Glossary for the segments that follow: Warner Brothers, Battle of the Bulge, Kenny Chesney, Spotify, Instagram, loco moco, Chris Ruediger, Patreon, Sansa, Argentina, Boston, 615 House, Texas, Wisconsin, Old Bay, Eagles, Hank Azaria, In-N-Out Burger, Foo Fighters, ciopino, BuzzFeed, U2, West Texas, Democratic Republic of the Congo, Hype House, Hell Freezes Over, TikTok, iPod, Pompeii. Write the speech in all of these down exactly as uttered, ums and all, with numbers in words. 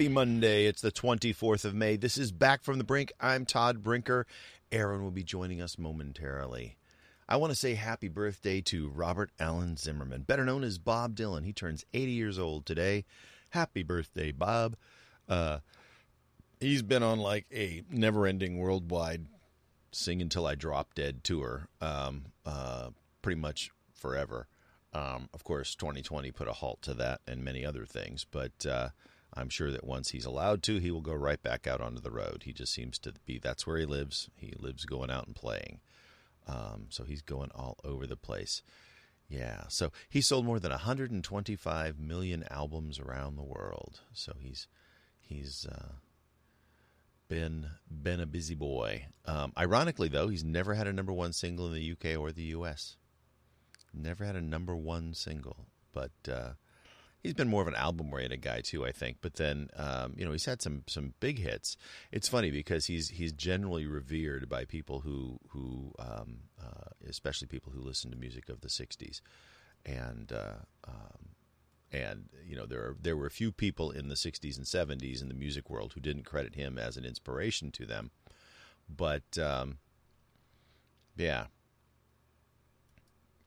Happy Monday. It's the twenty-fourth of May. This is Back from the Brink. I'm Todd Brinker. Aaron will be joining us momentarily. I want to say happy birthday to Robert Allen Zimmerman, better known as Bob Dylan. He turns eighty years old today. Happy birthday, Bob. Uh, he's been on like a never-ending worldwide Sing Until I Drop Dead tour um, uh, pretty much forever. Um, of course, twenty twenty put a halt to that and many other things, but uh, I'm sure that once he's allowed to, he will go right back out onto the road. He just seems to be, that's where he lives. He lives going out and playing. Um, so he's going all over the place. Yeah, so he sold more than one hundred twenty-five million albums around the world. So he's he's uh, been been a busy boy. Um, ironically, though, he's never had a number one single in the U K or the U S. Never had a number one single, but uh, he's been more of an album-oriented guy too, I think. But then, um, you know, he's had some some big hits. It's funny because he's he's generally revered by people who who, um, uh, especially people who listen to music of the sixties, and uh, um, and you know there are, there were a few people in the sixties and seventies in the music world who didn't credit him as an inspiration to them, but um, yeah.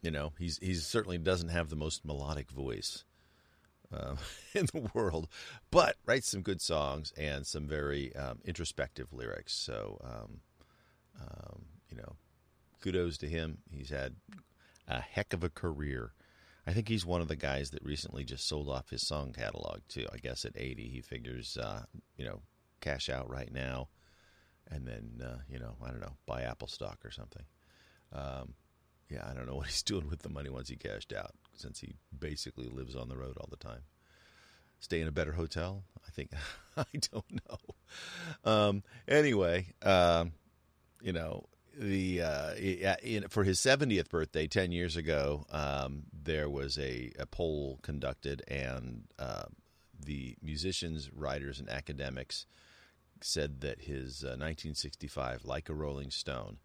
You know, he's he certainly doesn't have the most melodic voice uh, in the world, but writes some good songs and some very um, introspective lyrics. So, um, um, you know, kudos to him. He's had a heck of a career. I think he's one of the guys that recently just sold off his song catalog, too. I guess at eighty, he figures, uh, you know, cash out right now and then, uh, you know, I don't know, buy Apple stock or something. Um Yeah, I don't know what he's doing with the money once he cashed out, since he basically lives on the road all the time. Stay in a better hotel? I think, I don't know. Um, anyway, um, you know, the uh, in, for his seventieth birthday ten years ago, um, there was a, a poll conducted, and uh, the musicians, writers, and academics said that his uh, nineteen sixty-five, Like a Rolling Stone,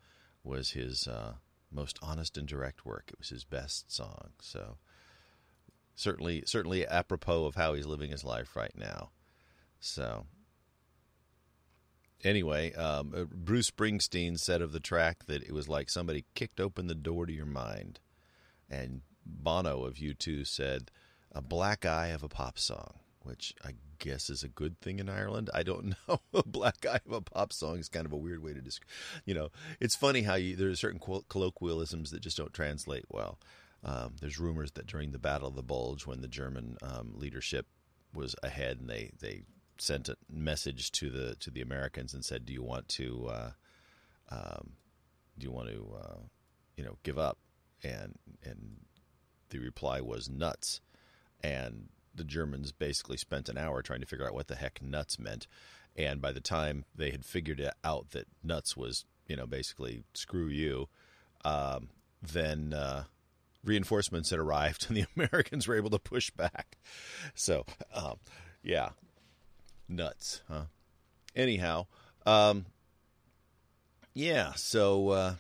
was his... Uh, most honest and direct work. It was his best song. So certainly certainly apropos of how he's living his life right now. So anyway, um, Bruce Springsteen said of the track that it was like somebody kicked open the door to your mind. And Bono of U two said a black eye of a pop song, which I guess is a good thing in Ireland. I don't know. A black eye of a pop song is kind of a weird way to describe, you know, it's funny how you, there are certain colloquialisms that just don't translate well. Um, there's rumors that during the Battle of the Bulge, when the German um, leadership was ahead and they, they sent a message to the, to the Americans and said, do you want to, uh, um, do you want to, uh, you know, give up? And, and the reply was nuts. And the Germans basically spent an hour trying to figure out what the heck nuts meant. And by the time they had figured it out that nuts was, you know, basically screw you, um, then uh, reinforcements had arrived and the Americans were able to push back. So, um, yeah, nuts, huh? Anyhow, um, yeah, so uh,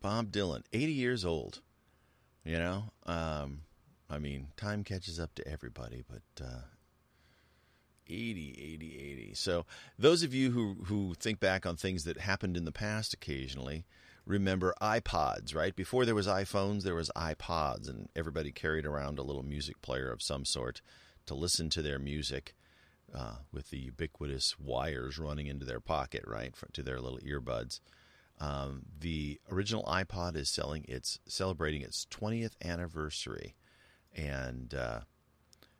Bob Dylan, eighty years old, you know, um, I mean, time catches up to everybody, but uh, eighty, eighty, eighty. So those of you who, who think back on things that happened in the past occasionally, remember iPods, right? Before there was iPhones, there was iPods, and everybody carried around a little music player of some sort to listen to their music uh, with the ubiquitous wires running into their pocket, right, for, to their little earbuds. Um, the original iPod is selling its celebrating its twentieth anniversary. And uh,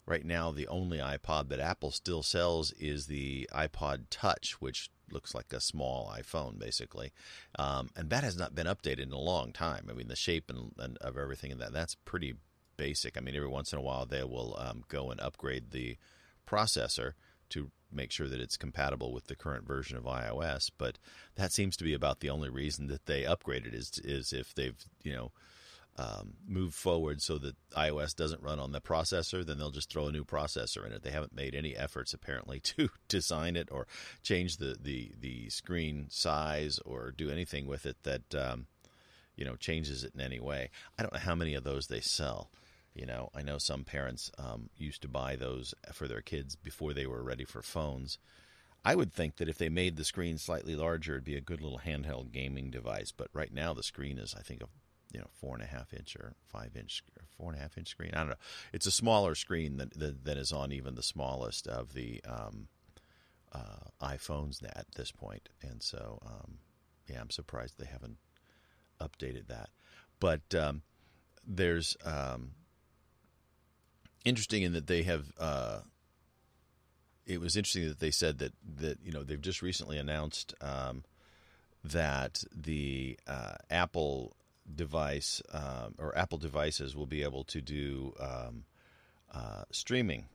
right now, the only iPod that Apple still sells is the iPod Touch, which looks like a small iPhone, basically. Um, and that has not been updated in a long time. I mean, the shape and, and of everything in that, that's pretty basic. I mean, every once in a while, they will um, go and upgrade the processor to make sure that it's compatible with the current version of iOS. But that seems to be about the only reason that they upgraded is is if they've, you know, Um, move forward so that iOS doesn't run on the processor, then they'll just throw a new processor in it. They haven't made any efforts apparently to design it or change the, the, the screen size or do anything with it that um, you know changes it in any way. I don't know how many of those they sell. You know, I know some parents um, used to buy those for their kids before they were ready for phones. I would think that if they made the screen slightly larger, it'd be a good little handheld gaming device. But right now, the screen is, I think, a you know four and a half inch or five inch, four and a half inch screen. I don't know. It's a smaller screen than than, than is on even the smallest of the um, uh, iPhones at this point. And so, um, yeah, I'm surprised they haven't updated that. But um, there's um, interesting in that they have. Uh, It was interesting that they said that, that you know they've just recently announced um, that the uh, Apple device um, or Apple devices will be able to do um, uh, streaming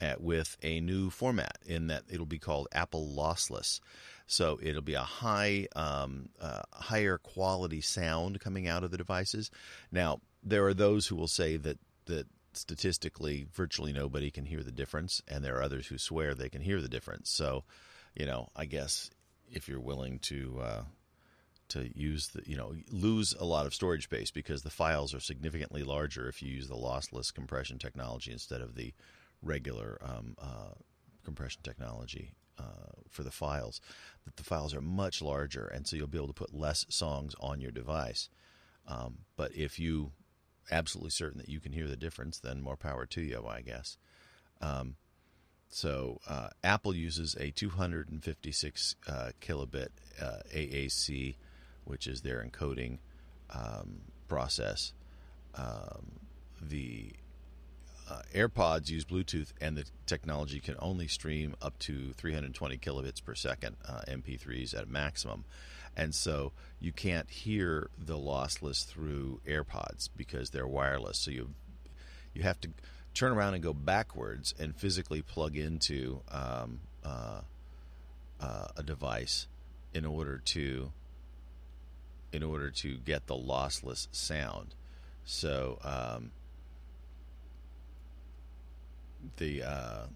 at, with a new format in that it'll be called Apple Lossless. So it'll be a high um, uh, higher quality sound coming out of the devices. Now there are those who will say that that. Statistically, virtually nobody can hear the difference, and there are others who swear they can hear the difference. So, you know, I guess if you're willing to uh, to use the, you know, lose a lot of storage space because the files are significantly larger if you use the lossless compression technology instead of the regular um, uh, compression technology uh, for the files, that the files are much larger, and so you'll be able to put less songs on your device. Um, but if you absolutely certain that you can hear the difference, then more power to you, I guess. Um, so uh, Apple uses a two hundred fifty-six uh, kilobit uh, A A C, which is their encoding um, process. Um, the uh, AirPods use Bluetooth, and the technology can only stream up to three hundred twenty kilobits per second, uh, M P threes at maximum. And so you can't hear the lossless through AirPods because they're wireless. So you you have to turn around and go backwards and physically plug into um, uh, uh, a device in order to in order to get the lossless sound. So um, the uh,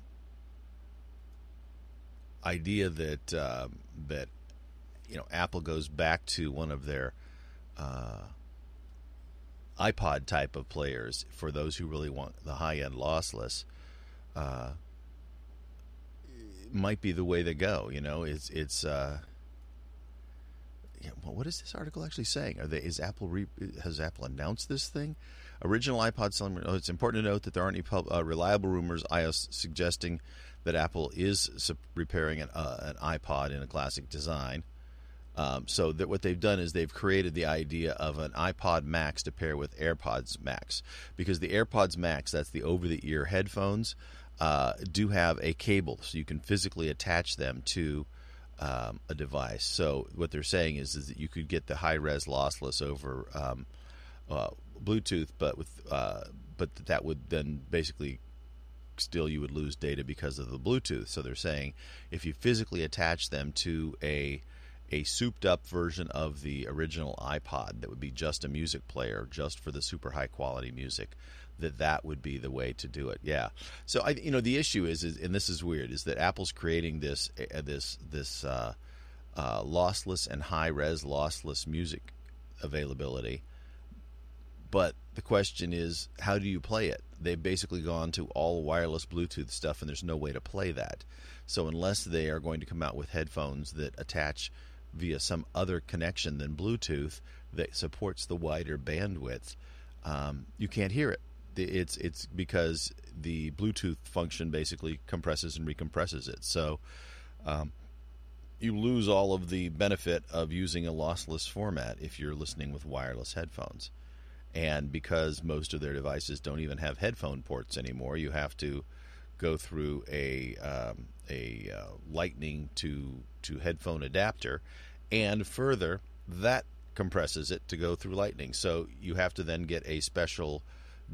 idea that uh, that you know, Apple goes back to one of their uh, iPod type of players for those who really want the high-end lossless. Uh, might be the way to go. You know, it's it's. Uh, yeah, well, what is this article actually saying? Are they is Apple re, has Apple announced this thing? Original iPod selling. Oh, it's important to note that there aren't any pub, uh, reliable rumors iOS suggesting that Apple is sup- repairing an, uh, an iPod in a classic design. Um, so that what they've done is they've created the idea of an iPod Max to pair with AirPods Max, because the AirPods Max, that's the over-the-ear headphones, uh, do have a cable, so you can physically attach them to um, a device. So what they're saying is, is that you could get the high-res lossless over um, uh, Bluetooth, but with uh, but that would then basically still you would lose data because of the Bluetooth. So they're saying if you physically attach them to a a souped-up version of the original iPod that would be just a music player, just for the super high-quality music, that that would be the way to do it. Yeah. So, I, you know, the issue is, is, and this is weird, is that Apple's creating this uh, this this uh, uh, lossless and high-res lossless music availability, but the question is, how do you play it? They've basically gone to all wireless Bluetooth stuff, and there's no way to play that. So unless they are going to come out with headphones that attach via some other connection than Bluetooth that supports the wider bandwidth, um, you can't hear it. It's it's because the Bluetooth function basically compresses and recompresses it. So um, you lose all of the benefit of using a lossless format if you're listening with wireless headphones. And because most of their devices don't even have headphone ports anymore, you have to go through a um, a uh, lightning to to headphone adapter, and further that compresses it to go through lightning. So you have to then get a special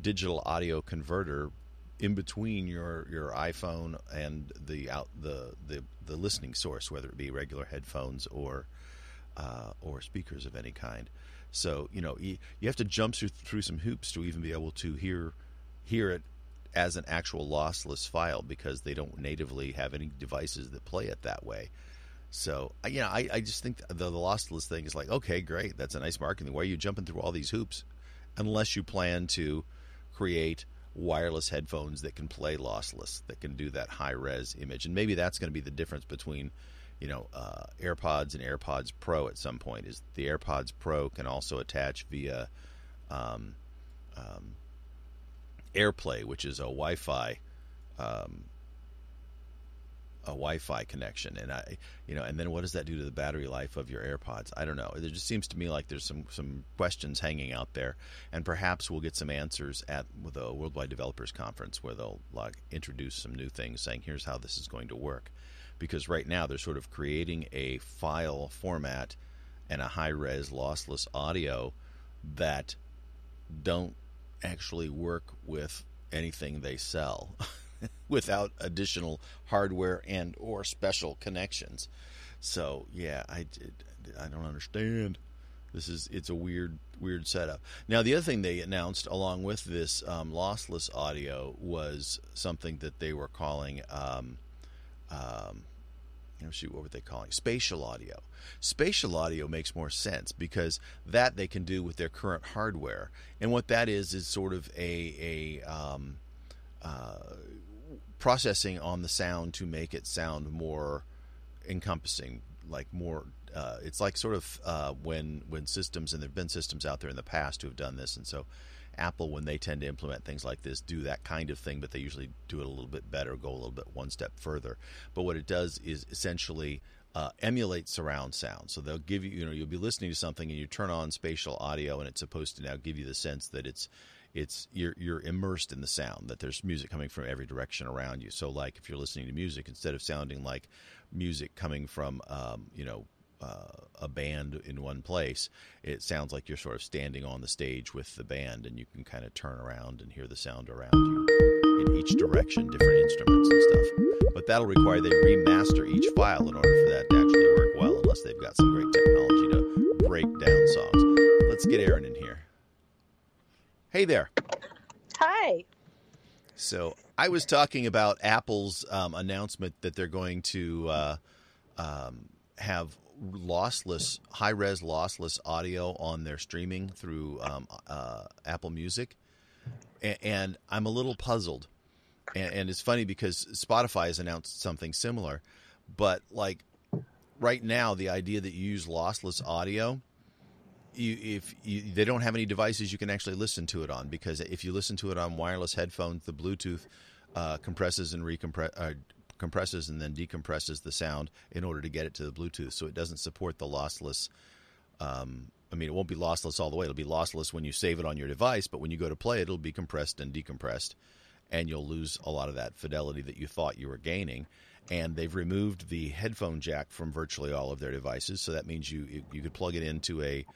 digital audio converter in between your, your iPhone and the out the, the the listening source, whether it be regular headphones or uh, or speakers of any kind. So, you know, you have to jump through some hoops to even be able to hear hear it as an actual lossless file, because they don't natively have any devices that play it that way. So, you know, I, I just think the, the lossless thing is like, okay, great, that's a nice marketing. Why are you jumping through all these hoops? Unless you plan to create wireless headphones that can play lossless, that can do that high-res image. And maybe that's going to be the difference between, you know, uh, AirPods and AirPods Pro at some point, is the AirPods Pro can also attach via um, um, AirPlay, which is a Wi-Fi um, a Wi-Fi connection. And I, you know, and then what does that do to the battery life of your AirPods? I don't know. It just seems to me like there's some, some questions hanging out there, and perhaps we'll get some answers at the Worldwide Developers Conference, where they'll like introduce some new things, saying here's how this is going to work. Because right now they're sort of creating a file format and a high-res lossless audio that don't actually work with anything they sell without additional hardware and or special connections. So yeah, I, I don't understand. This is it's a weird weird setup. Now the other thing they announced along with this um, lossless audio was something that they were calling um, um, you know, shoot, what were they calling? Spatial audio. Spatial audio makes more sense because that they can do with their current hardware. And what that is is sort of a a um, uh, processing on the sound to make it sound more encompassing, like more. Uh, it's like sort of uh, when when systems, and there've been systems out there in the past who have done this, and so Apple, when they tend to implement things like this, do that kind of thing, but they usually do it a little bit better, go a little bit one step further. But what it does is essentially uh, emulate surround sound. So they'll give you, you know, you'll be listening to something and you turn on spatial audio, and it's supposed to now give you the sense that it's, it's you're you're immersed in the sound, that there's music coming from every direction around you. So like if you're listening to music, instead of sounding like music coming from, um, you know, Uh, a band in one place, it sounds like you're sort of standing on the stage with the band, and you can kind of turn around and hear the sound around you in each direction, different instruments and stuff. But that'll require they remaster each file in order for that to actually work well, unless they've got some great technology to break down songs. Let's get Aaron in here. Hey there. Hi. So I was talking about Apple's um, announcement that they're going to uh, um, have lossless, high-res lossless audio on their streaming through um, uh, Apple Music, a- and I'm a little puzzled. And-, and it's funny because Spotify has announced something similar, but like right now, the idea that you use lossless audio, you, if you, they don't have any devices you can actually listen to it on, because if you listen to it on wireless headphones, the Bluetooth uh, compresses and recompresses. Uh, compresses and then decompresses the sound in order to get it to the Bluetooth, so it doesn't support the lossless. Um, I mean, it won't be lossless all the way. It'll be lossless when you save it on your device, but when you go to play it, it'll be compressed and decompressed, and you'll lose a lot of that fidelity that you thought you were gaining. And they've removed the headphone jack from virtually all of their devices, so that means you you could plug it into a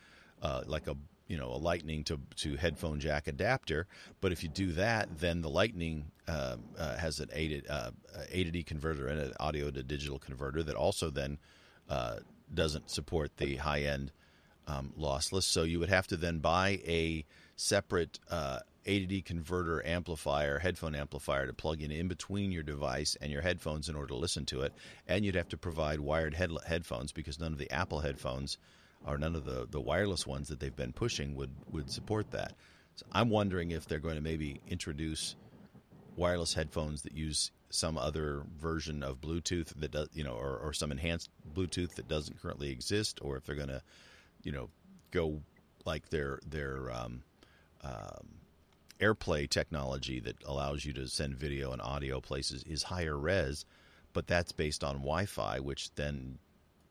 uh, like a you know a lightning to to headphone jack adapter. But if you do that, then the lightning uh, uh, has an A to, uh, A to D converter and an audio to digital converter that also then uh, doesn't support the high end um, lossless. So you would have to then buy a separate uh, A to D converter amplifier, headphone amplifier, to plug in in between your device and your headphones in order to listen to it. And you'd have to provide wired head- headphones because none of the Apple headphones or none of the, the wireless ones that they've been pushing would, would support that. So I'm wondering if they're going to maybe introduce wireless headphones that use some other version of Bluetooth that does, you know, or, or some enhanced Bluetooth that doesn't currently exist, or if they're going to, you know, go like their their um, um, AirPlay technology that allows you to send video and audio places is higher res, but that's based on Wi-Fi, which then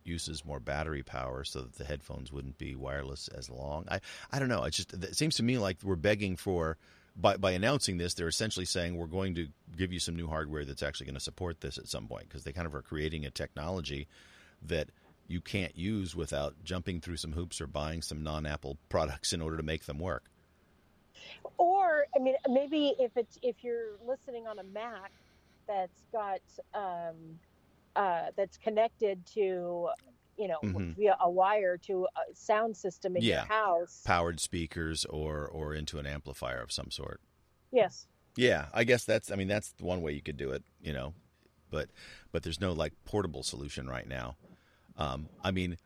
uses more battery power so that the headphones wouldn't be wireless as long. I, I don't know. It just it seems to me like we're begging for, by, by announcing this, they're essentially saying we're going to give you some new hardware that's actually going to support this at some point, because they kind of are creating a technology that you can't use without jumping through some hoops or buying some non-Apple products in order to make them work. Or, I mean, maybe if it's if you're listening on a Mac that's got... Um, Uh, that's connected to, you know, mm-hmm. via a wire to a sound system in yeah. your house. Powered speakers or or into an amplifier of some sort. Yes. Yeah, I guess that's, I mean, that's one way you could do it, you know, but but there's no, like, portable solution right now. Um, I mean,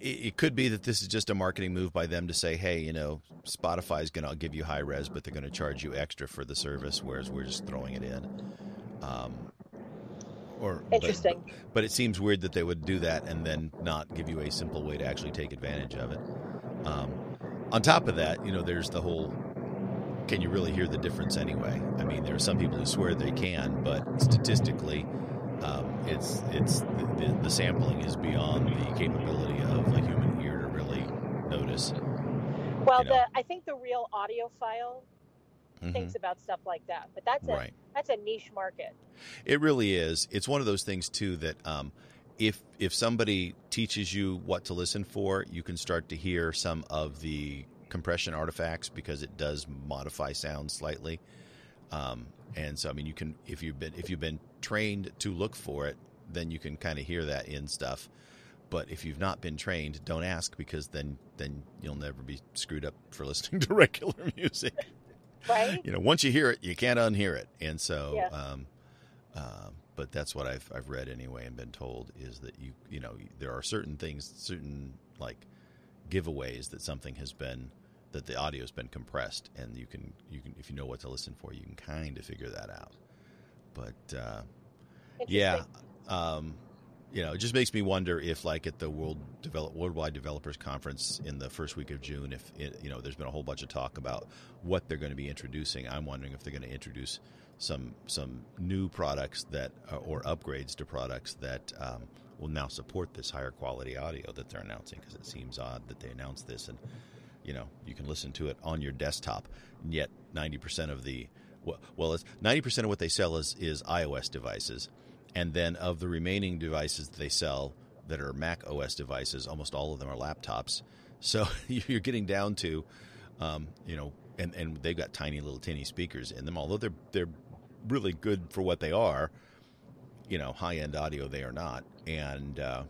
it could be that this is just a marketing move by them to say, hey, you know, Spotify is going to give you high res, but they're going to charge you extra for the service, whereas we're just throwing it in. Um, or Interesting. But, but it seems weird that they would do that and then not give you a simple way to actually take advantage of it. Um, on top of that, you know, there's the whole, can you really hear the difference anyway? I mean, there are some people who swear they can, but statistically, um, it's it's the, the sampling is beyond the capability of a human ear to really notice. Well, you know. the, I think the real audiophile mm-hmm. thinks about stuff like that, but that's a, right. that's a niche market. It really is. It's one of those things, too, that um, if if somebody teaches you what to listen for, you can start to hear some of the compression artifacts because it does modify sound slightly. Um, and so, I mean, you can, if you've been, if you've been trained to look for it, then you can kind of hear that in stuff. But if you've not been trained, don't ask, because then, then you'll never be screwed up for listening to regular music. Right. You know, once you hear it, you can't unhear it. And so, yeah. um, uh, but that's what I've, I've read anyway, and been told is that you, you know, there are certain things, certain like giveaways that something has been, that the audio has been compressed, and you can, you can, if you know what to listen for, you can kind of figure that out. But, uh, yeah, um, you know, it just makes me wonder if, like, at the World Develop Worldwide Developers Conference in the first week of June, if it, you know, there's been a whole bunch of talk about what they're going to be introducing. I'm wondering if they're going to introduce some some new products that, or upgrades to products that um, will now support this higher quality audio that they're announcing, because it seems odd that they announced this and. You know, you can listen to it on your desktop, and yet ninety percent of the well, it's ninety percent of what they sell is, is iOS devices, and then of the remaining devices that they sell that are Mac O S devices, almost all of them are laptops. So you're getting down to, um, you know, and, and they've got tiny little tinny speakers in them. Although they're they're really good for what they are, you know, high end audio they are not, and uh,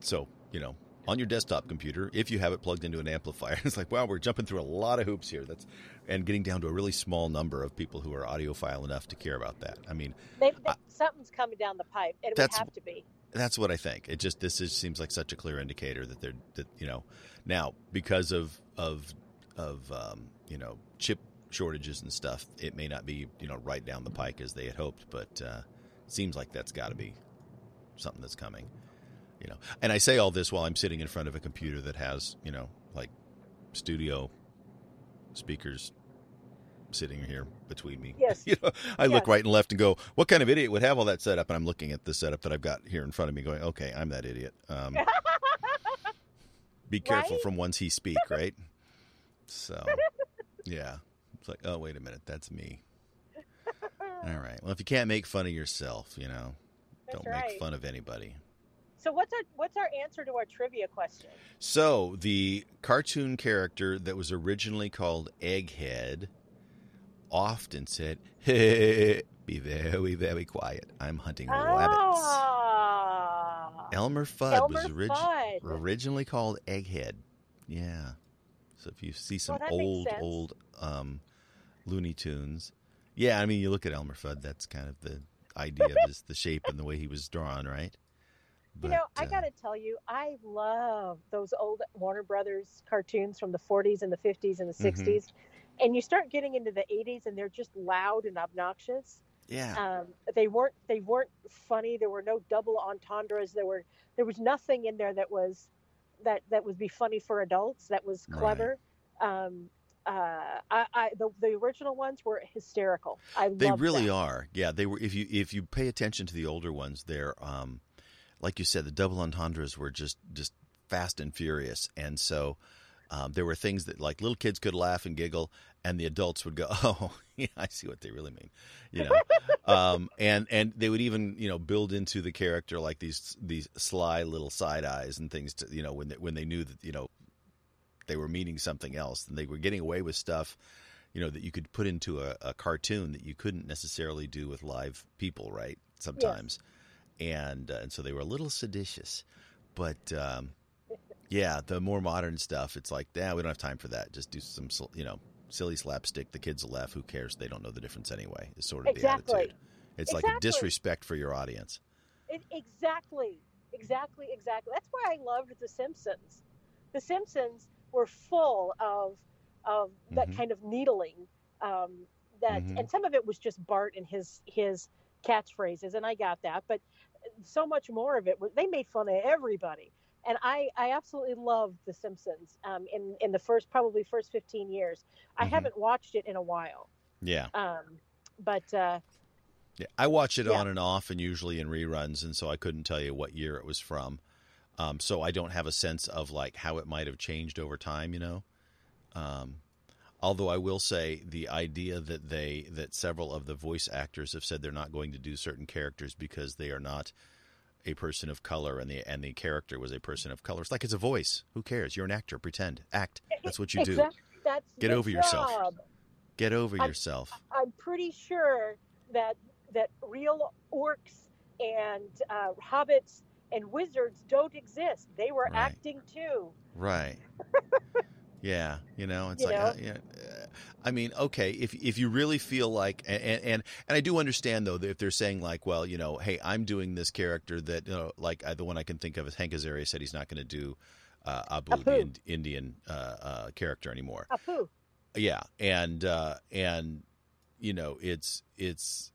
so you know. On your desktop computer, if you have it plugged into an amplifier, it's like, wow, we're jumping through a lot of hoops here. That's and getting down to a really small number of people who are audiophile enough to care about that. I mean, they, they, I, something's coming down the pipe. It would have to be. That's what I think. It just this is, seems like such a clear indicator that they're that you know now because of of of um, you know chip shortages and stuff. It may not be you know right down the pike as they had hoped, but uh, it seems like that's got to be something that's coming. You know, and I say all this while I'm sitting in front of a computer that has, you know, like studio speakers sitting here between me. Yes. you know, I yeah. look right and left and go, what kind of idiot would have all that set up? And I'm looking at the setup that I've got here in front of me going, okay, I'm that idiot. Um, be careful right? from ones he speak, right? So, yeah. It's like, oh, wait a minute. That's me. All right. Well, if you can't make fun of yourself, you know, That's don't right. make fun of anybody. So what's our what's our answer to our trivia question? So the cartoon character that was originally called Egghead often said, hey, be very, very quiet. I'm hunting ah, rabbits. Elmer Fudd Elmer was orig- Fudd. originally called Egghead. Yeah. So if you see some well, old, old um, Looney Tunes. Yeah, I mean, you look at Elmer Fudd, that's kind of the idea of his, the shape and the way he was drawn, right? But, you know, I got to tell you, I love those old Warner Brothers cartoons from the forties and the fifties and the sixties. Mm-hmm. And you start getting into the eighties and they're just loud and obnoxious. Yeah. Um, they weren't they weren't funny. There were no double entendres. There were there was nothing in there that was that that would be funny for adults. That was clever. Right. Um Uh, I, I the, the original ones were hysterical. I love They really that. are. Yeah, they were. If you if you pay attention to the older ones, they're um like you said, the double entendres were just, just fast and furious. And so um, there were things that, like, little kids could laugh and giggle, and the adults would go, oh, yeah, I see what they really mean, you know. um, and, and they would even, you know, build into the character, like, these these sly little side eyes and things, to, you know, when they, when they knew that, you know, they were meaning something else. And they were getting away with stuff, you know, that you could put into a, a cartoon that you couldn't necessarily do with live people, right, sometimes. Yes. And uh, and so they were a little seditious, but um, yeah, the more modern stuff, it's like, nah, we don't have time for that. Just do some, you know, silly slapstick. The kids will laugh. Who cares? They don't know the difference anyway. Is sort of exactly. the attitude. It's exactly. like a disrespect for your audience. It, exactly. Exactly, exactly. That's why I loved The Simpsons. The Simpsons were full of of that mm-hmm. kind of needling. Um, that mm-hmm. and some of it was just Bart and his his catchphrases, and I got that. But so much more of it, they made fun of everybody. And I, I absolutely loved The Simpsons um, in, in the first, probably first fifteen years. I mm-hmm. haven't watched it in a while. Yeah. Um, but. Uh, yeah, I watch it yeah. on and off and usually in reruns. And so I couldn't tell you what year it was from. Um, so I don't have a sense of like how it might have changed over time, you know. Um, although I will say the idea that they that several of the voice actors have said they're not going to do certain characters because they are not a person of color, and the and the character was a person of color. It's like, it's a voice. Who cares? You're an actor. Pretend. Act. That's what you do. Exactly. That's Get over job. yourself. Get over I'm, yourself. I'm pretty sure that that real orcs and uh, hobbits and wizards don't exist. They were right. acting too. Right. Yeah, you know, it's you like, know? Uh, yeah, uh, I mean, okay, if if you really feel like, and, and and I do understand though that if they're saying like, well, you know, hey, I'm doing this character that, you know, like I, the one I can think of is Hank Azaria said he's not going to do uh, Apu, Apu, the in, Indian uh, uh, character anymore. Apu. Yeah, and uh, and you know, it's it's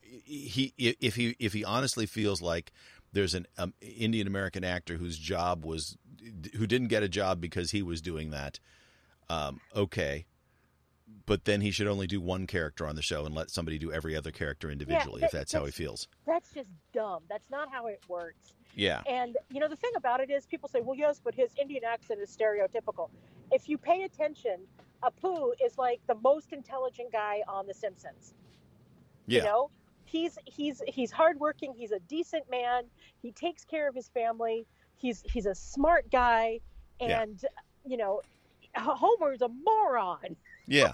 he if he if he honestly feels like there's an um, Indian American actor whose job was. who didn't get a job because he was doing that. Um, okay. But then he should only do one character on the show and let somebody do every other character individually, yeah, that, if that's, that's how he feels. That's just dumb. That's not how it works. Yeah. And you know, the thing about it is people say, well, yes, but his Indian accent is stereotypical. If you pay attention, Apu is like the most intelligent guy on The Simpsons. Yeah. You know, he's, he's, he's hardworking. He's a decent man. He takes care of his family. He's he's a smart guy, and yeah. you know, Homer's a moron. Yeah,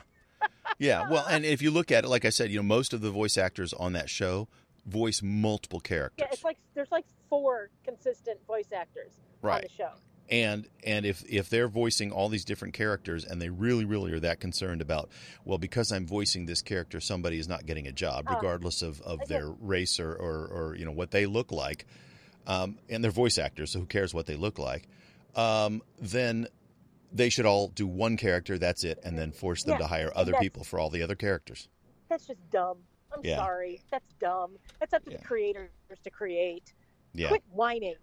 yeah. Well, and if you look at it, like I said, you know, most of the voice actors on that show voice multiple characters. Yeah, it's like there's like four consistent voice actors right. on the show. And and if if they're voicing all these different characters, and they really really are that concerned about, well, because I'm voicing this character, somebody is not getting a job, regardless of, of okay. their race or, or or you know what they look like. Um, and they're voice actors, so who cares what they look like, um, then they should all do one character, that's it, and then force them yeah, to hire other people for all the other characters. That's just dumb. I'm yeah. sorry. That's dumb. That's up to yeah. the creators to create. Yeah. Quit whining.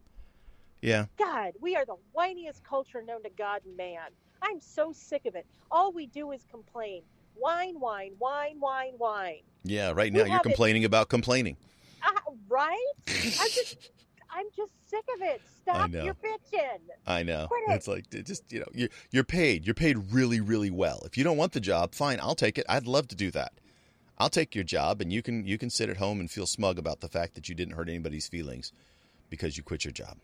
Yeah. God, we are the whiniest culture known to God and man. I'm so sick of it. All we do is complain. Whine, whine, whine, whine, whine. Yeah, right now we you're complaining it. about complaining. Uh, right? I'm just... I'm just sick of it. Stop your bitching. I know. Quit it. It's like, just, you know, you're, you're paid. You're paid really, really well. If you don't want the job, fine, I'll take it. I'd love to do that. I'll take your job, and you can you can sit at home and feel smug about the fact that you didn't hurt anybody's feelings because you quit your job.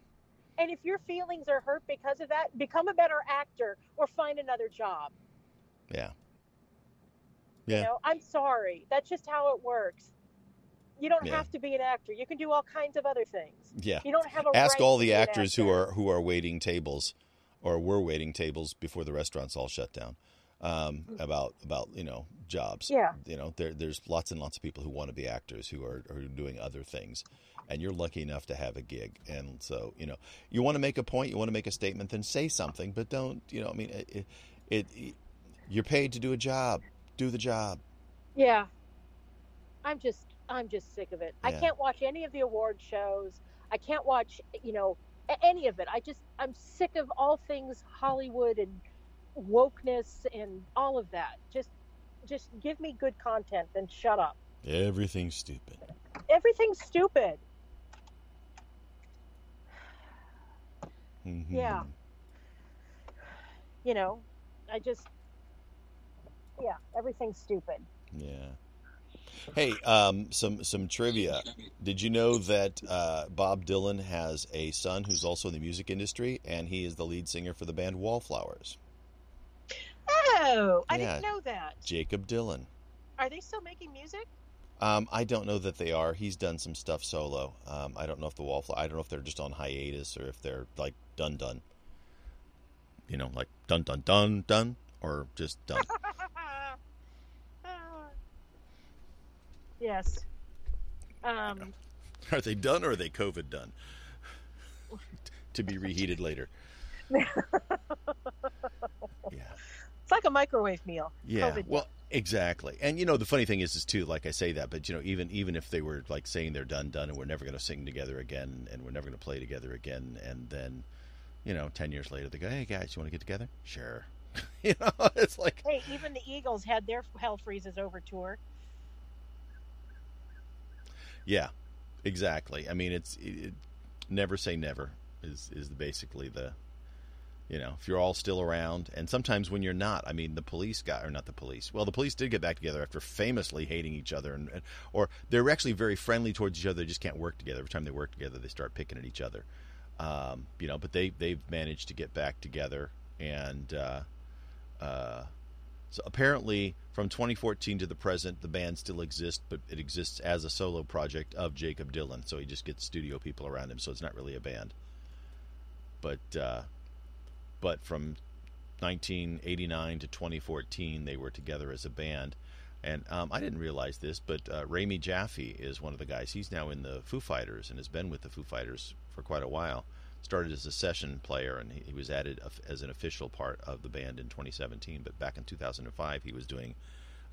And if your feelings are hurt because of that, become a better actor or find another job. Yeah. Yeah. You know, I'm sorry. That's just how it works. You don't yeah. have to be an actor. You can do all kinds of other things. Yeah. You don't have a Ask right all the actors actor. who are who are waiting tables or were waiting tables before the restaurants all shut down um, about, about, you know, jobs. Yeah. You know, there, there's lots and lots of people who want to be actors who are, are doing other things. And you're lucky enough to have a gig. And so, you know, you want to make a point, you want to make a statement, then say something. But don't, you know, I mean, it, it, it you're paid to do a job. Do the job. Yeah. I'm just... I'm just sick of it. Yeah. I can't watch any of the award shows. I can't watch, you know, any of it. I just, I'm sick of all things Hollywood and wokeness and all of that. Just, just give me good content and shut up. Everything's stupid. Everything's stupid. Mm-hmm. Yeah. You know, I just, yeah, everything's stupid. Yeah. Hey, um, some, some trivia. Did you know that uh, Bob Dylan has a son who's also in the music industry, and he is the lead singer for the band Wallflowers? Oh, I yeah. didn't know that. Jacob Dylan. Are they still making music? Um, I don't know that they are. He's done some stuff solo. Um, I don't know if the Wallflowers, I don't know if they're just on hiatus or if they're like done, done. You know, like dun, dun, dun, dun, or just done. Yes. Um, Are they done or are they COVID done? To be reheated later. Yeah. It's like a microwave meal. Yeah. COVID. Well, exactly. And, you know, the funny thing is, is too, like I say that, but, you know, even even if they were like saying they're done, done, and we're never going to sing together again, and we're never going to play together again, and then, you know, ten years later, they go, hey, guys, you want to get together? Sure. You know, it's like... Hey, even the Eagles had their Hell Freezes Over tour. Yeah, exactly. I mean, it's it, never say never is, is basically the... You know, if you're all still around, and sometimes when you're not, I mean, the police got, or not the police, well, the police did get back together after famously hating each other, and, and or they're actually very friendly towards each other, they just can't work together. Every time they work together, they start picking at each other. Um, you know, but they, they've managed to get back together, and uh, uh, so apparently from twenty fourteen to the present, the band still exists, but it exists as a solo project of Jacob Dylan, so he just gets studio people around him, so it's not really a band. But... Uh, But from nineteen eighty-nine to twenty fourteen, they were together as a band. And um, I didn't realize this, but uh, Ramey Jaffe is one of the guys. He's now in the Foo Fighters and has been with the Foo Fighters for quite a while. Started as a session player, and he, he was added as an official part of the band in twenty seventeen. But back in two thousand five, he was doing,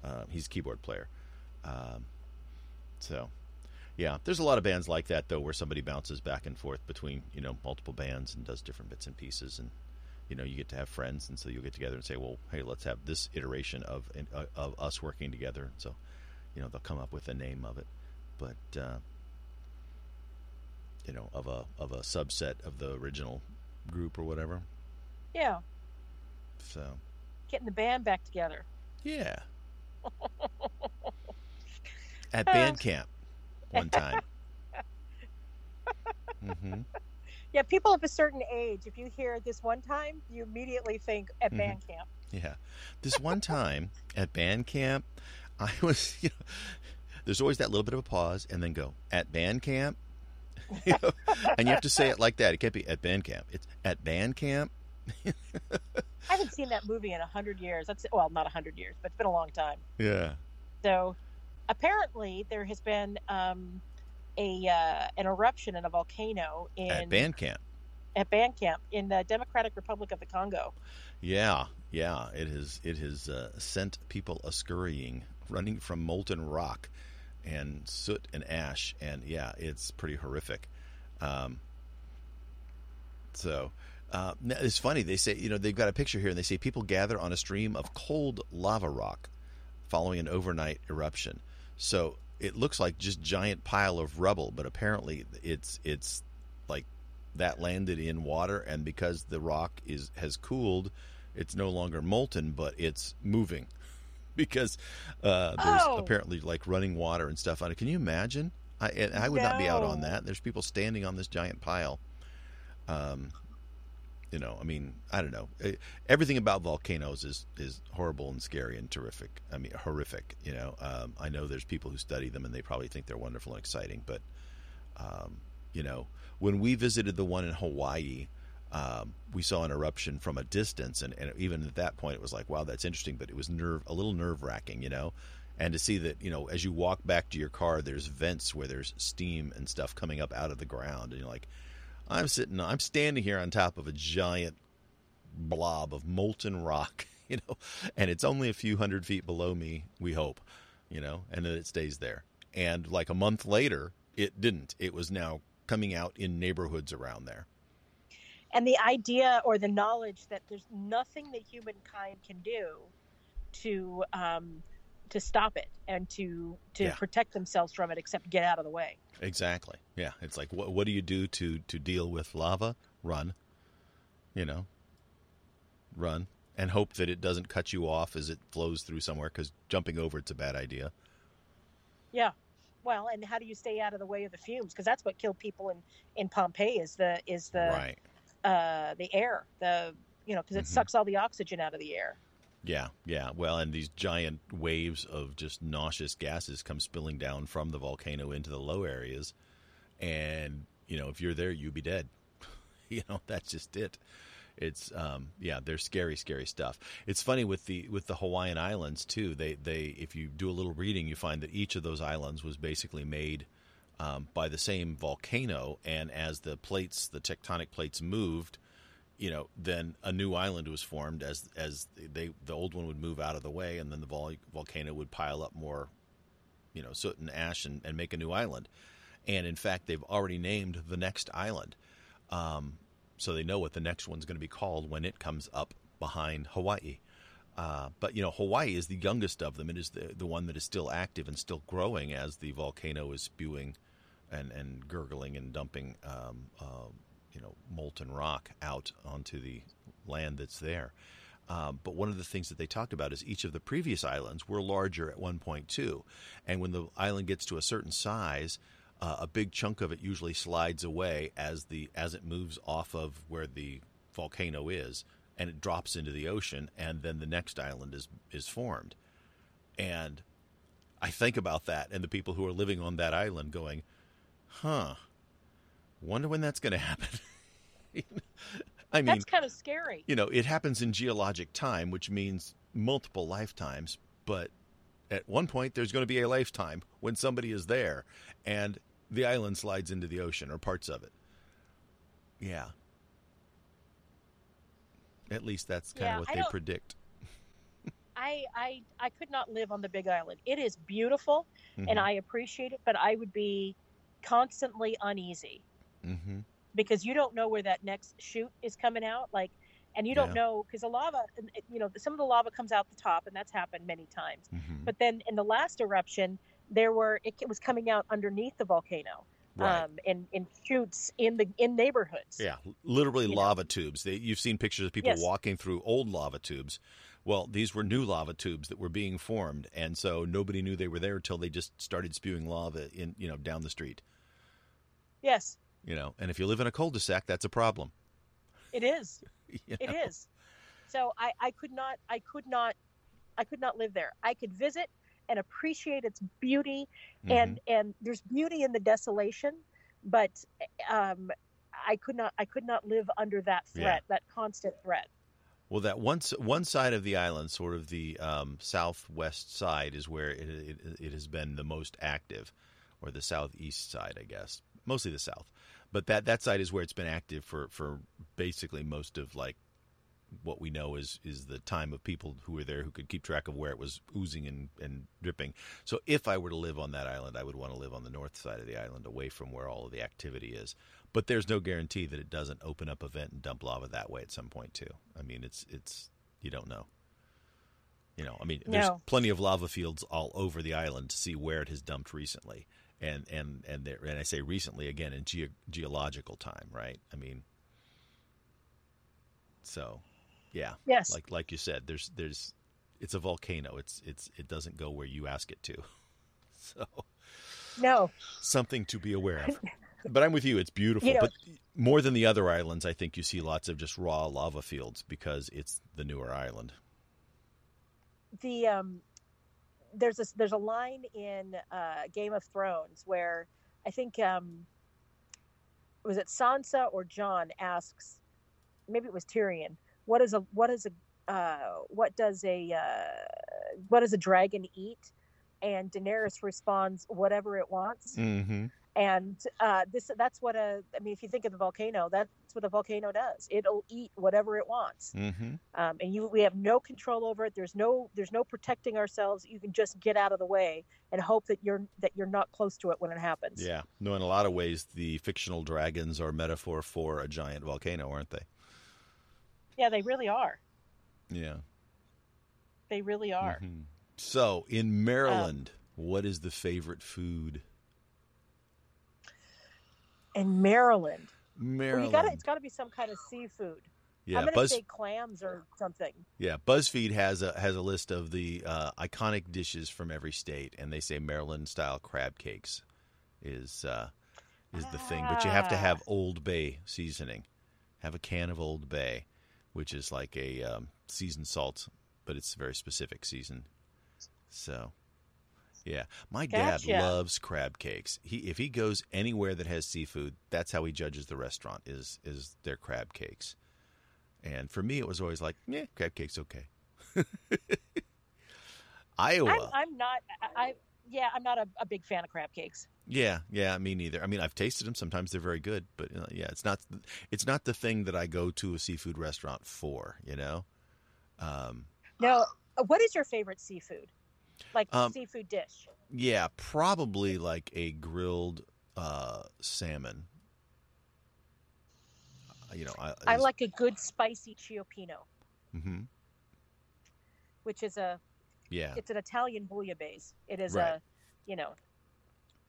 uh, he's a keyboard player. Um, so... Yeah, there's a lot of bands like that, though, where somebody bounces back and forth between, you know, multiple bands and does different bits and pieces, and, you know, you get to have friends, and so you'll get together and say, well, hey, let's have this iteration of of us working together. So, you know, they'll come up with a name of it, but, uh, you know, of a of a subset of the original group or whatever. Yeah. So. Getting the band back together. Yeah. At band camp. One time. Mm-hmm. Yeah, people of a certain age, if you hear this one time, you immediately think at mm-hmm. band camp. Yeah. This one time at band camp, I was, you know, there's always that little bit of a pause and then go, at band camp? You know? And you have to say it like that. It can't be at band camp. It's at band camp. I haven't seen that movie in a hundred years. That's well, not a hundred years, but it's been a long time. Yeah. So... Apparently, there has been um, a uh, an eruption in a volcano in at band camp. At band camp in the Democratic Republic of the Congo. Yeah, yeah, it has it has uh, sent people a scurrying, running from molten rock, and soot and ash, and yeah, it's pretty horrific. Um, so. Uh, it's funny they say you know they've got a picture here and they say people gather on a stream of cold lava rock, following an overnight eruption. So it looks like just giant pile of rubble, but apparently it's it's like that landed in water, and because the rock is has cooled, it's no longer molten, but it's moving because uh, there's oh. apparently like running water and stuff on it. Can you imagine? I and I would no. not be out on that. There's people standing on this giant pile. Um, you know, I mean, I don't know. Everything about volcanoes is, is horrible and scary and terrific. I mean, horrific, you know. Um, I know there's people who study them, and they probably think they're wonderful and exciting. But, um, you know, when we visited the one in Hawaii, um, we saw an eruption from a distance. And, and even at that point, it was like, wow, that's interesting. But it was nerve a little nerve-wracking, you know. And to see that, you know, as you walk back to your car, there's vents where there's steam and stuff coming up out of the ground. And you're like... I'm sitting, I'm standing here on top of a giant blob of molten rock, you know, and it's only a few hundred feet below me, we hope, you know, and that it stays there. And like a month later, it didn't. It was now coming out in neighborhoods around there. And the idea or the knowledge that there's nothing that humankind can do to um, to stop it and to, to yeah. protect themselves from it, except get out of the way. Exactly. Yeah. It's like, what, what do you do to, to deal with lava? Run, you know, run and hope that it doesn't cut you off as it flows through somewhere. 'Cause jumping over, it's a bad idea. Yeah. Well, and how do you stay out of the way of the fumes? 'Cause that's what killed people in, in Pompeii is the, is the, right. uh, the air, the, you know, 'cause it mm-hmm. sucks all the oxygen out of the air. Yeah, yeah. Well, and these giant waves of just nauseous gases come spilling down from the volcano into the low areas. And, you know, if you're there, you'd be dead. You know, that's just it. It's, um, yeah, they're scary, scary stuff. It's funny with the with the Hawaiian Islands, too. They, they if you do a little reading, you find that each of those islands was basically made um, by the same volcano. And as the plates, the tectonic plates moved, you know, then a new island was formed as as they the old one would move out of the way, and then the vol- volcano would pile up more, you know, soot and ash and, and make a new island. And in fact, they've already named the next island. Um, so they know what the next one's going to be called when it comes up behind Hawaii. Uh, but, you know, Hawaii is the youngest of them. It is the, the one that is still active and still growing as the volcano is spewing and, and gurgling and dumping, um, uh, you know, molten rock out onto the land that's there. Um, but one of the things that they talked about is each of the previous islands were larger at one point, too. And when the island gets to a certain size, uh, a big chunk of it usually slides away as the as it moves off of where the volcano is. And it drops into the ocean, and then the next island is, is formed. And I think about that, and the people who are living on that island going, huh, wonder when that's going to happen. I mean, that's kind of scary. You know, it happens in geologic time, which means multiple lifetimes. But at one point, there's going to be a lifetime when somebody is there, and the island slides into the ocean, or parts of it. Yeah. At least that's kind yeah, of what I they predict. I, I I could not live on the Big Island. It is beautiful, mm-hmm. and I appreciate it, but I would be constantly uneasy mm-hmm. because you don't know where that next chute is coming out. Like, and you don't yeah. know, because the lava, you know, some of the lava comes out the top, and that's happened many times. Mm-hmm. But then in the last eruption, there were it, it was coming out underneath the volcano. Right. Um, and, and shoots in the in neighborhoods. Yeah, literally lava know? tubes. They, you've seen pictures of people yes. walking through old lava tubes. Well, these were new lava tubes that were being formed, and so nobody knew they were there till they just started spewing lava in you know down the street. Yes. You know, and if you live in a cul-de-sac, that's a problem. It is. you know? It is. So I, I could not. I could not. I could not live there. I could visit and appreciate its beauty, and mm-hmm. and there's beauty in the desolation, but um, I could not I could not live under that threat, yeah. that constant threat. Well, that one one side of the island, sort of the um, southwest side, is where it, it it has been the most active, or the southeast side, I guess, mostly the south. But that, that side is where it's been active for, for basically most of like what we know is, is the time of people who were there who could keep track of where it was oozing and, and dripping. So if I were to live on that island, I would want to live on the north side of the island away from where all of the activity is. But there's no guarantee that it doesn't open up a vent and dump lava that way at some point, too. I mean, it's it's you don't know. You know, I mean, no. there's plenty of lava fields all over the island to see where it has dumped recently. And and and, there, and I say recently, again, in ge- geological time, right? I mean, so... Yeah. Yes. Like like you said, there's there's it's a volcano. It's it's it doesn't go where you ask it to. So no. Something to be aware of. But I'm with you. It's beautiful. You know, but more than the other islands, I think you see lots of just raw lava fields because it's the newer island. The um, there's a there's a line in uh, Game of Thrones where I think um, was it Sansa or Jon asks, maybe it was Tyrion. What is a what is a uh, what does a uh, what does a dragon eat? And Daenerys responds, whatever it wants. Mm-hmm. And uh, this that's what a I mean, if you think of the volcano, that's what a volcano does. It'll eat whatever it wants. Mm-hmm. Um, and you we have no control over it. There's no there's no protecting ourselves. You can just get out of the way and hope that you're that you're not close to it when it happens. Yeah, no. In a lot of ways, the fictional dragons are metaphor for a giant volcano, aren't they? Yeah, they really are. Yeah. They really are. Mm-hmm. So, in Maryland, um, what is the favorite food? In Maryland? Maryland. Well, you gotta, it's got to be some kind of seafood. Yeah, I'm going to Buzz... say clams or something. Yeah, BuzzFeed has a has a list of the uh, iconic dishes from every state, and they say Maryland-style crab cakes is, uh, is the ah. thing. But you have to have Old Bay seasoning. Have a can of Old Bay, which is like a um, seasoned salt, but it's very specific season. So, yeah. My dad gotcha. loves crab cakes. He If he goes anywhere that has seafood, that's how he judges the restaurant is is their crab cakes. And for me, it was always like, yeah, crab cake's okay. Iowa. I'm, I'm not – I yeah, I'm not a, a big fan of crab cakes. Yeah, yeah, me neither. I mean, I've tasted them. Sometimes they're very good, but uh, yeah, it's not it's not the thing that I go to a seafood restaurant for, you know? Um, now, what is your favorite seafood? Like um, seafood dish? Yeah, probably like a grilled uh, salmon. You know, I, I like a good spicy ciopino, mm-hmm. which is a yeah, it's an Italian bouillabaisse. It is right. a, you know,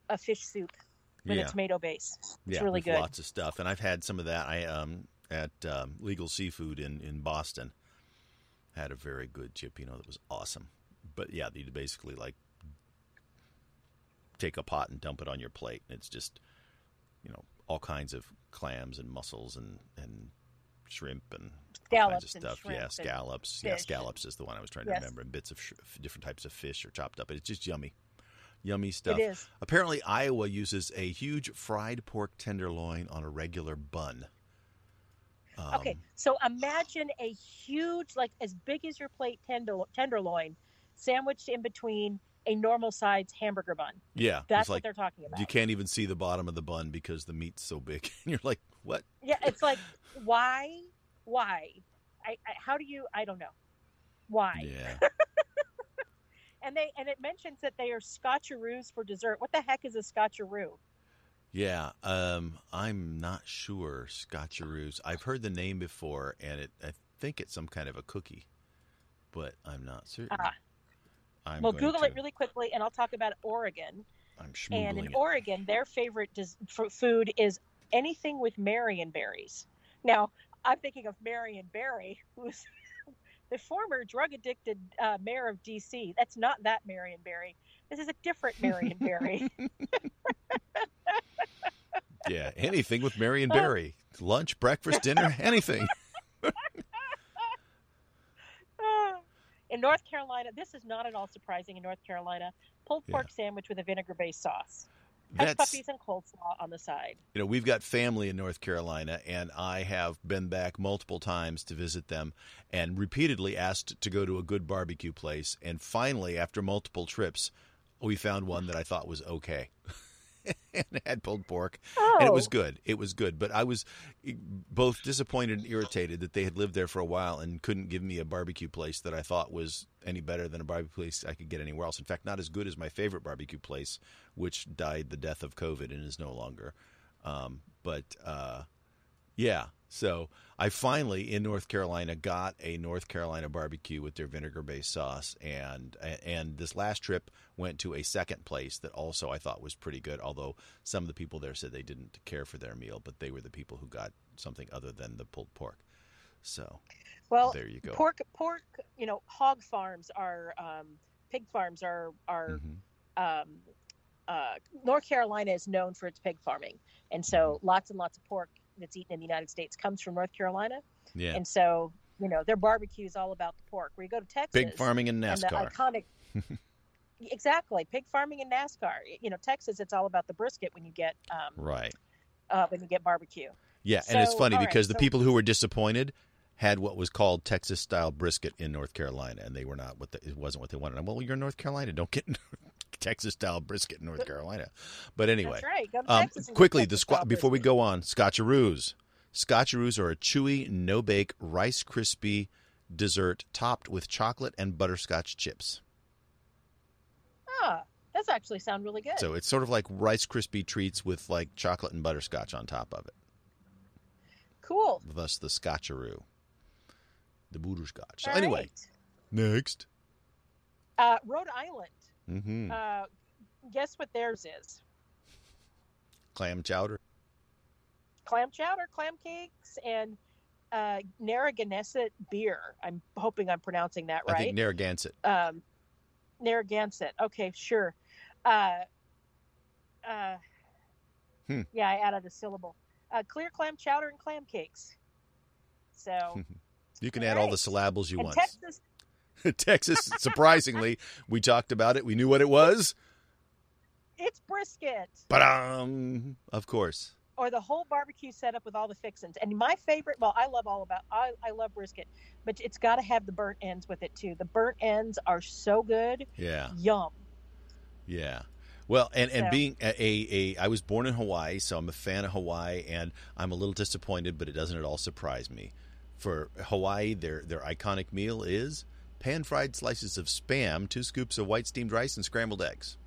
a fish soup with yeah. a tomato base. It's yeah, really good. Lots of stuff, and I've had some of that. I um at um, Legal Seafood in in Boston had a very good ciopino that was awesome. But yeah, you basically like take a pot and dump it on your plate, and it's just, you know, all kinds of clams and mussels and, and shrimp and all kinds of stuff. Yeah, scallops. Yeah, scallops is the one I was trying to yes. remember. And bits of sh- different types of fish are chopped up. It's just yummy, yummy stuff. It is. Apparently, Iowa uses a huge fried pork tenderloin on a regular bun. Um, okay, so imagine a huge, like as big as your plate tender, tenderloin sandwiched in between a normal sized hamburger bun. Yeah. That's like, what they're talking about. You can't even see the bottom of the bun because the meat's so big. And you're like, what? Yeah. It's like, why? Why? I, I how do you, I don't know. Why? Yeah. and they, and it mentions that they are scotcheroos for dessert. What the heck is a scotcheroo? Yeah. Um, I'm not sure. Scotcheroos. I've heard the name before and it, I think it's some kind of a cookie, but I'm not certain. Uh, I'm well, Google to... it really quickly, and I'll talk about Oregon. I'm schmoogling And in it. Oregon, their favorite dis- f- food is anything with Marion berries. Now, I'm thinking of Marion Barry, who's the former drug-addicted uh, mayor of D C That's not that Marion Barry. This is a different Marion Barry. Yeah, anything with Marion Barry. Lunch, breakfast, dinner, anything. In North Carolina, this is not at all surprising. In North Carolina, pulled pork yeah. sandwich with a vinegar-based sauce. Hush puppies and coleslaw on the side. You know, we've got family in North Carolina, and I have been back multiple times to visit them and repeatedly asked to go to a good barbecue place. And finally, after multiple trips, we found one that I thought was okay. And had pulled pork, oh. and it was good. It was good, but I was both disappointed and irritated that they had lived there for a while and couldn't give me a barbecue place that I thought was any better than a barbecue place I could get anywhere else. In fact, not as good as my favorite barbecue place, which died the death of COVID and is no longer. Um, but uh, yeah, so I finally in North Carolina got a North Carolina barbecue with their vinegar-based sauce, and and this last trip went to a second place that also I thought was pretty good, although some of the people there said they didn't care for their meal, but they were the people who got something other than the pulled pork. So, well, there you go. Pork, pork. You know, hog farms are, um, pig farms are are. Mm-hmm. Um, uh, North Carolina is known for its pig farming, and so mm-hmm. lots and lots of pork that's eaten in the United States comes from North Carolina. Yeah. And so, you know, their barbecue is all about the pork. Where you go to Texas. Pig farming and NASCAR. And the iconic, exactly. Pig farming and NASCAR. You know, Texas, it's all about the brisket when you get, um, right. Uh, when you get barbecue. Yeah. So, and it's funny because right, the so, people who were disappointed had what was called Texas style brisket in North Carolina. And they were not what the, it wasn't what they wanted. I'm, well, you're in North Carolina. Don't get Texas style brisket in North Carolina. But anyway, that's right. Go to um, quickly, the squ- before we go on, Scotcheroos. Scotcheroos are a chewy, no-bake, Rice Krispie dessert topped with chocolate and butterscotch chips. Ah, that's actually sound really good. So it's sort of like Rice Krispie treats with like chocolate and butterscotch on top of it. Cool. Thus the Scotcheroo. The butterscotch. So anyway, right. Next. Uh, Rhode Island. Mm-hmm. Uh, guess what theirs is? Clam chowder. Clam chowder, clam cakes, and uh, Narragansett beer. I'm hoping I'm pronouncing that right. I think Narragansett. Um, Narragansett. Okay, sure. Uh, uh, hmm. Yeah, I added a syllable. Uh, clear clam chowder and clam cakes. So you can all add right. all the syllables you and want. Texas. Texas, surprisingly, we talked about it. We knew what it was. It's brisket. Ba-dum! Of course. Or the whole barbecue setup with all the fixins. And my favorite, well, I love all about, I, I love brisket, but it's got to have the burnt ends with it too. The burnt ends are so good. Yeah. Yum. Yeah. Well, and, and so. being a, a, a, I was born in Hawaii, so I'm a fan of Hawaii, and I'm a little disappointed, but it doesn't at all surprise me. For Hawaii, their their iconic meal is pan-fried slices of Spam, two scoops of white steamed rice, and scrambled eggs.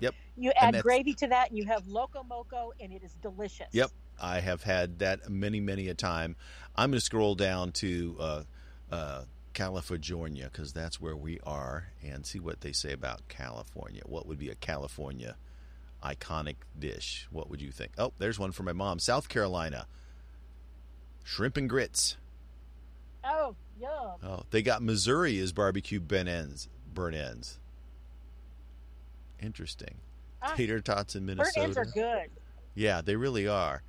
Yep. You add gravy to that, and you have loco moco, and it is delicious. Yep. I have had that many, many a time. I'm going to scroll down to uh, uh, California, because that's where we are, and see what they say about California. What would be a California iconic dish? What would you think? Oh, there's one for my mom. South Carolina. Shrimp and grits. Oh, yum. Oh, they got Missouri as barbecue burn ends. Burn ends. Interesting. Uh, Tater tots in Minnesota. Burn ends are good. Yeah, they really are.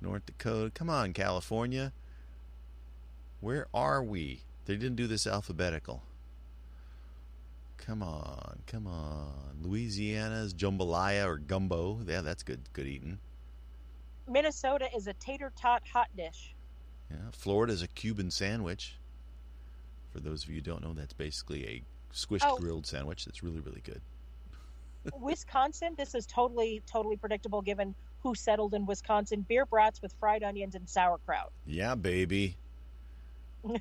North Dakota. Come on, California. Where are we? They didn't do this alphabetical. Come on, come on. Louisiana's jambalaya or gumbo. Yeah, that's good, good eating. Minnesota is a tater tot hot dish. Yeah, Florida's a Cuban sandwich. For those of you who don't know, that's basically a squished oh. grilled sandwich. That's really, really good. Wisconsin, this is totally, totally predictable given who settled in Wisconsin. Beer brats with fried onions and sauerkraut. Yeah, baby.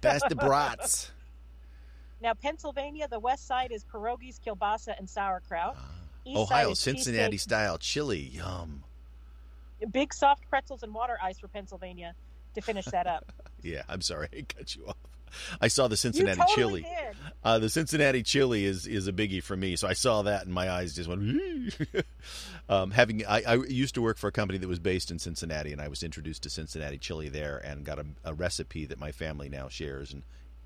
That's the brats. Now, Pennsylvania, the west side is pierogies, kielbasa, and sauerkraut. East Ohio, Cincinnati style chili. Yum. Big soft pretzels and water ice for Pennsylvania to finish that up. Yeah, I'm sorry. I cut you off. I saw the Cincinnati you totally chili. Did. Uh, the Cincinnati chili is, is a biggie for me. So I saw that and my eyes just went. um, having I, I used to work for a company that was based in Cincinnati, and I was introduced to Cincinnati chili there and got a, a recipe that my family now shares. And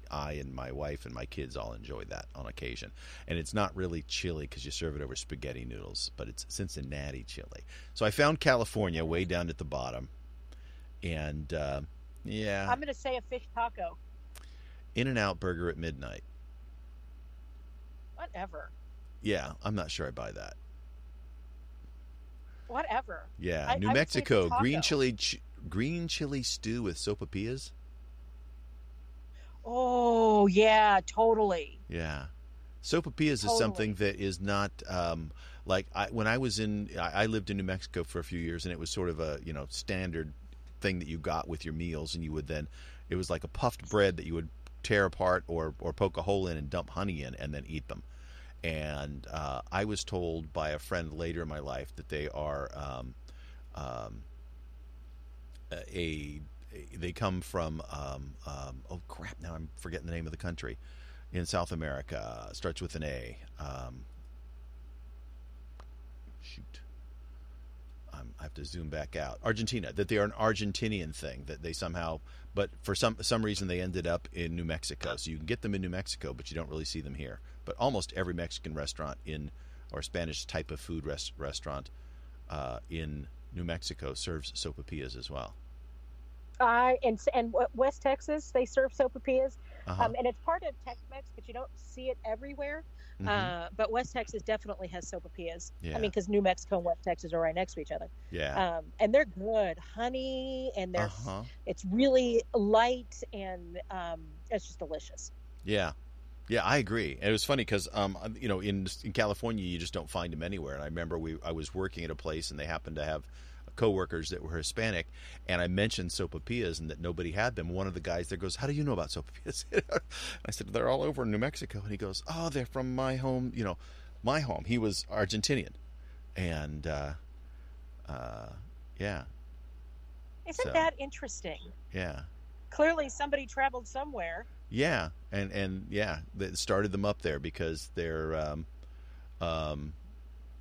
I and my wife and my kids all enjoy that on occasion. And it's not really chili because you serve it over spaghetti noodles, but it's Cincinnati chili. So I found California way down at the bottom. And uh, yeah. I'm going to say a fish taco. In-N-Out Burger at midnight. Whatever. Yeah, I'm not sure I buy that. Whatever. Yeah, I, New I Mexico green chili ch- green chili stew with sopapillas. Oh yeah, totally. Yeah, sopapillas totally. is something that is not um, like I, when I was in. I lived in New Mexico for a few years, and it was sort of a you know standard thing that you got with your meals, and you would then it was like a puffed bread that you would tear apart or, or poke a hole in and dump honey in and then eat them. And uh, I was told by a friend later in my life that they are um, um, a, a they come from um, um, oh crap now I'm forgetting the name of the country in South America. It starts with an A. Um, shoot. I have to zoom back out. Argentina, that they are an Argentinian thing, that they somehow, but for some some reason they ended up in New Mexico. So you can get them in New Mexico, but you don't really see them here. But almost every Mexican restaurant in, or Spanish type of food rest, restaurant uh, in New Mexico serves sopapillas as well. Uh, and, and West Texas, they serve sopapillas. Uh-huh. Um, and it's part of Tex-Mex, but you don't see it everywhere. Mm-hmm. Uh, but West Texas definitely has sopapillas. Yeah. I mean, because New Mexico and West Texas are right next to each other. Yeah. Um, and they're good. Honey, and they're uh-huh. it's really light, and um, it's just delicious. Yeah. Yeah, I agree. And it was funny because, um, you know, in in California, you just don't find them anywhere. And I remember we I was working at a place, and they happened to have coworkers that were Hispanic, and I mentioned sopapillas and that nobody had them. One of the guys there goes, "How do you know about sopapillas?" I said, "They're all over New Mexico." And he goes, "Oh, they're from my home, you know, my home." He was Argentinian, and uh, uh, yeah. Isn't so, that interesting? Yeah. Clearly, somebody traveled somewhere. Yeah, and and yeah, that started them up there because they're. Um, um,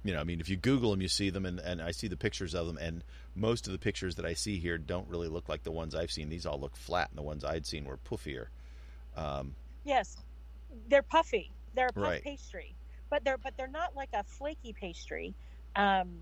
You know, I mean, if you Google them, you see them, and, and I see the pictures of them, and most of the pictures that I see here don't really look like the ones I've seen. These all look flat, and the ones I'd seen were puffier. Um, yes, they're puffy. They're a puff right. pastry, but they're but they're not like a flaky pastry. Um,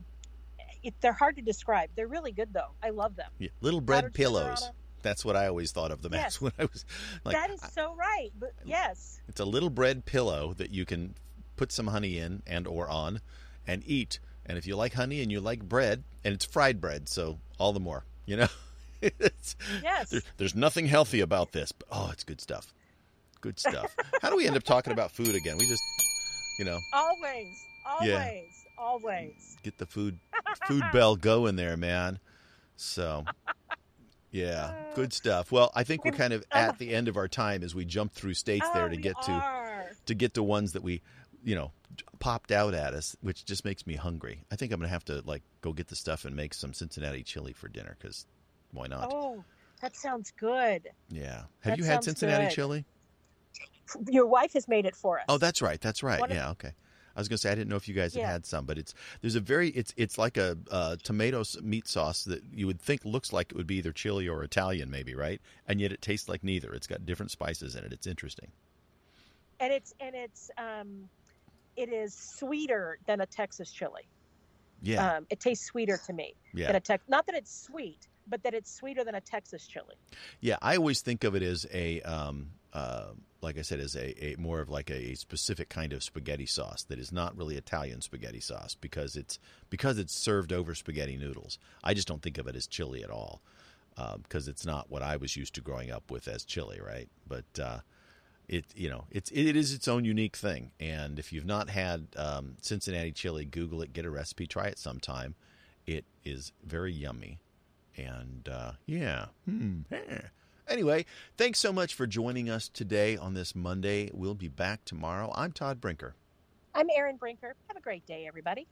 it, they're hard to describe. They're really good, though. I love them. Yeah. Little bread Powdered pillows. Cinnamon. That's what I always thought of them yes. as when I was like. That is so right. But yes, it's a little bread pillow that you can put some honey in and or on. And eat, and if you like honey and you like bread, and it's fried bread, so all the more, you know. it's, yes. There, there's nothing healthy about this, but oh, it's good stuff. Good stuff. How do we end up talking about food again? We just you know. Always, always, yeah. always. Get the food food bell going there, man. So, yeah, good stuff. Well, I think we're kind of at the end of our time as we jump through states oh, there to get to are. to get to ones that we, you know, popped out at us, which just makes me hungry. I think I'm going to have to, like, go get the stuff and make some Cincinnati chili for dinner because why not? Oh, that sounds good. Yeah. Have that you had Cincinnati good. chili? Your wife has made it for us. Oh, that's right. That's right. One yeah. Of- okay. I was going to say, I didn't know if you guys had yeah. had some, but it's, there's a very, it's, it's like a, uh, tomato meat sauce that you would think looks like it would be either chili or Italian maybe. Right. And yet it tastes like neither. It's got different spices in it. It's interesting. And it's, and it's, um, it is sweeter than a Texas chili. Yeah. Um, it tastes sweeter to me yeah. than a Tex, not that it's sweet, but that it's sweeter than a Texas chili. Yeah. I always think of it as a, um, uh, like I said, is a, a more of like a specific kind of spaghetti sauce that is not really Italian spaghetti sauce because it's because it's served over spaghetti noodles. I just don't think of it as chili at all because um, it's not what I was used to growing up with as chili, right? But uh, it you know it's it is its own unique thing. And if you've not had um, Cincinnati chili, Google it, get a recipe, try it sometime. It is very yummy, and uh, yeah. Hmm. Anyway, thanks so much for joining us today on this Monday. We'll be back tomorrow. I'm Todd Brinker. I'm Erin Brinker. Have a great day, everybody.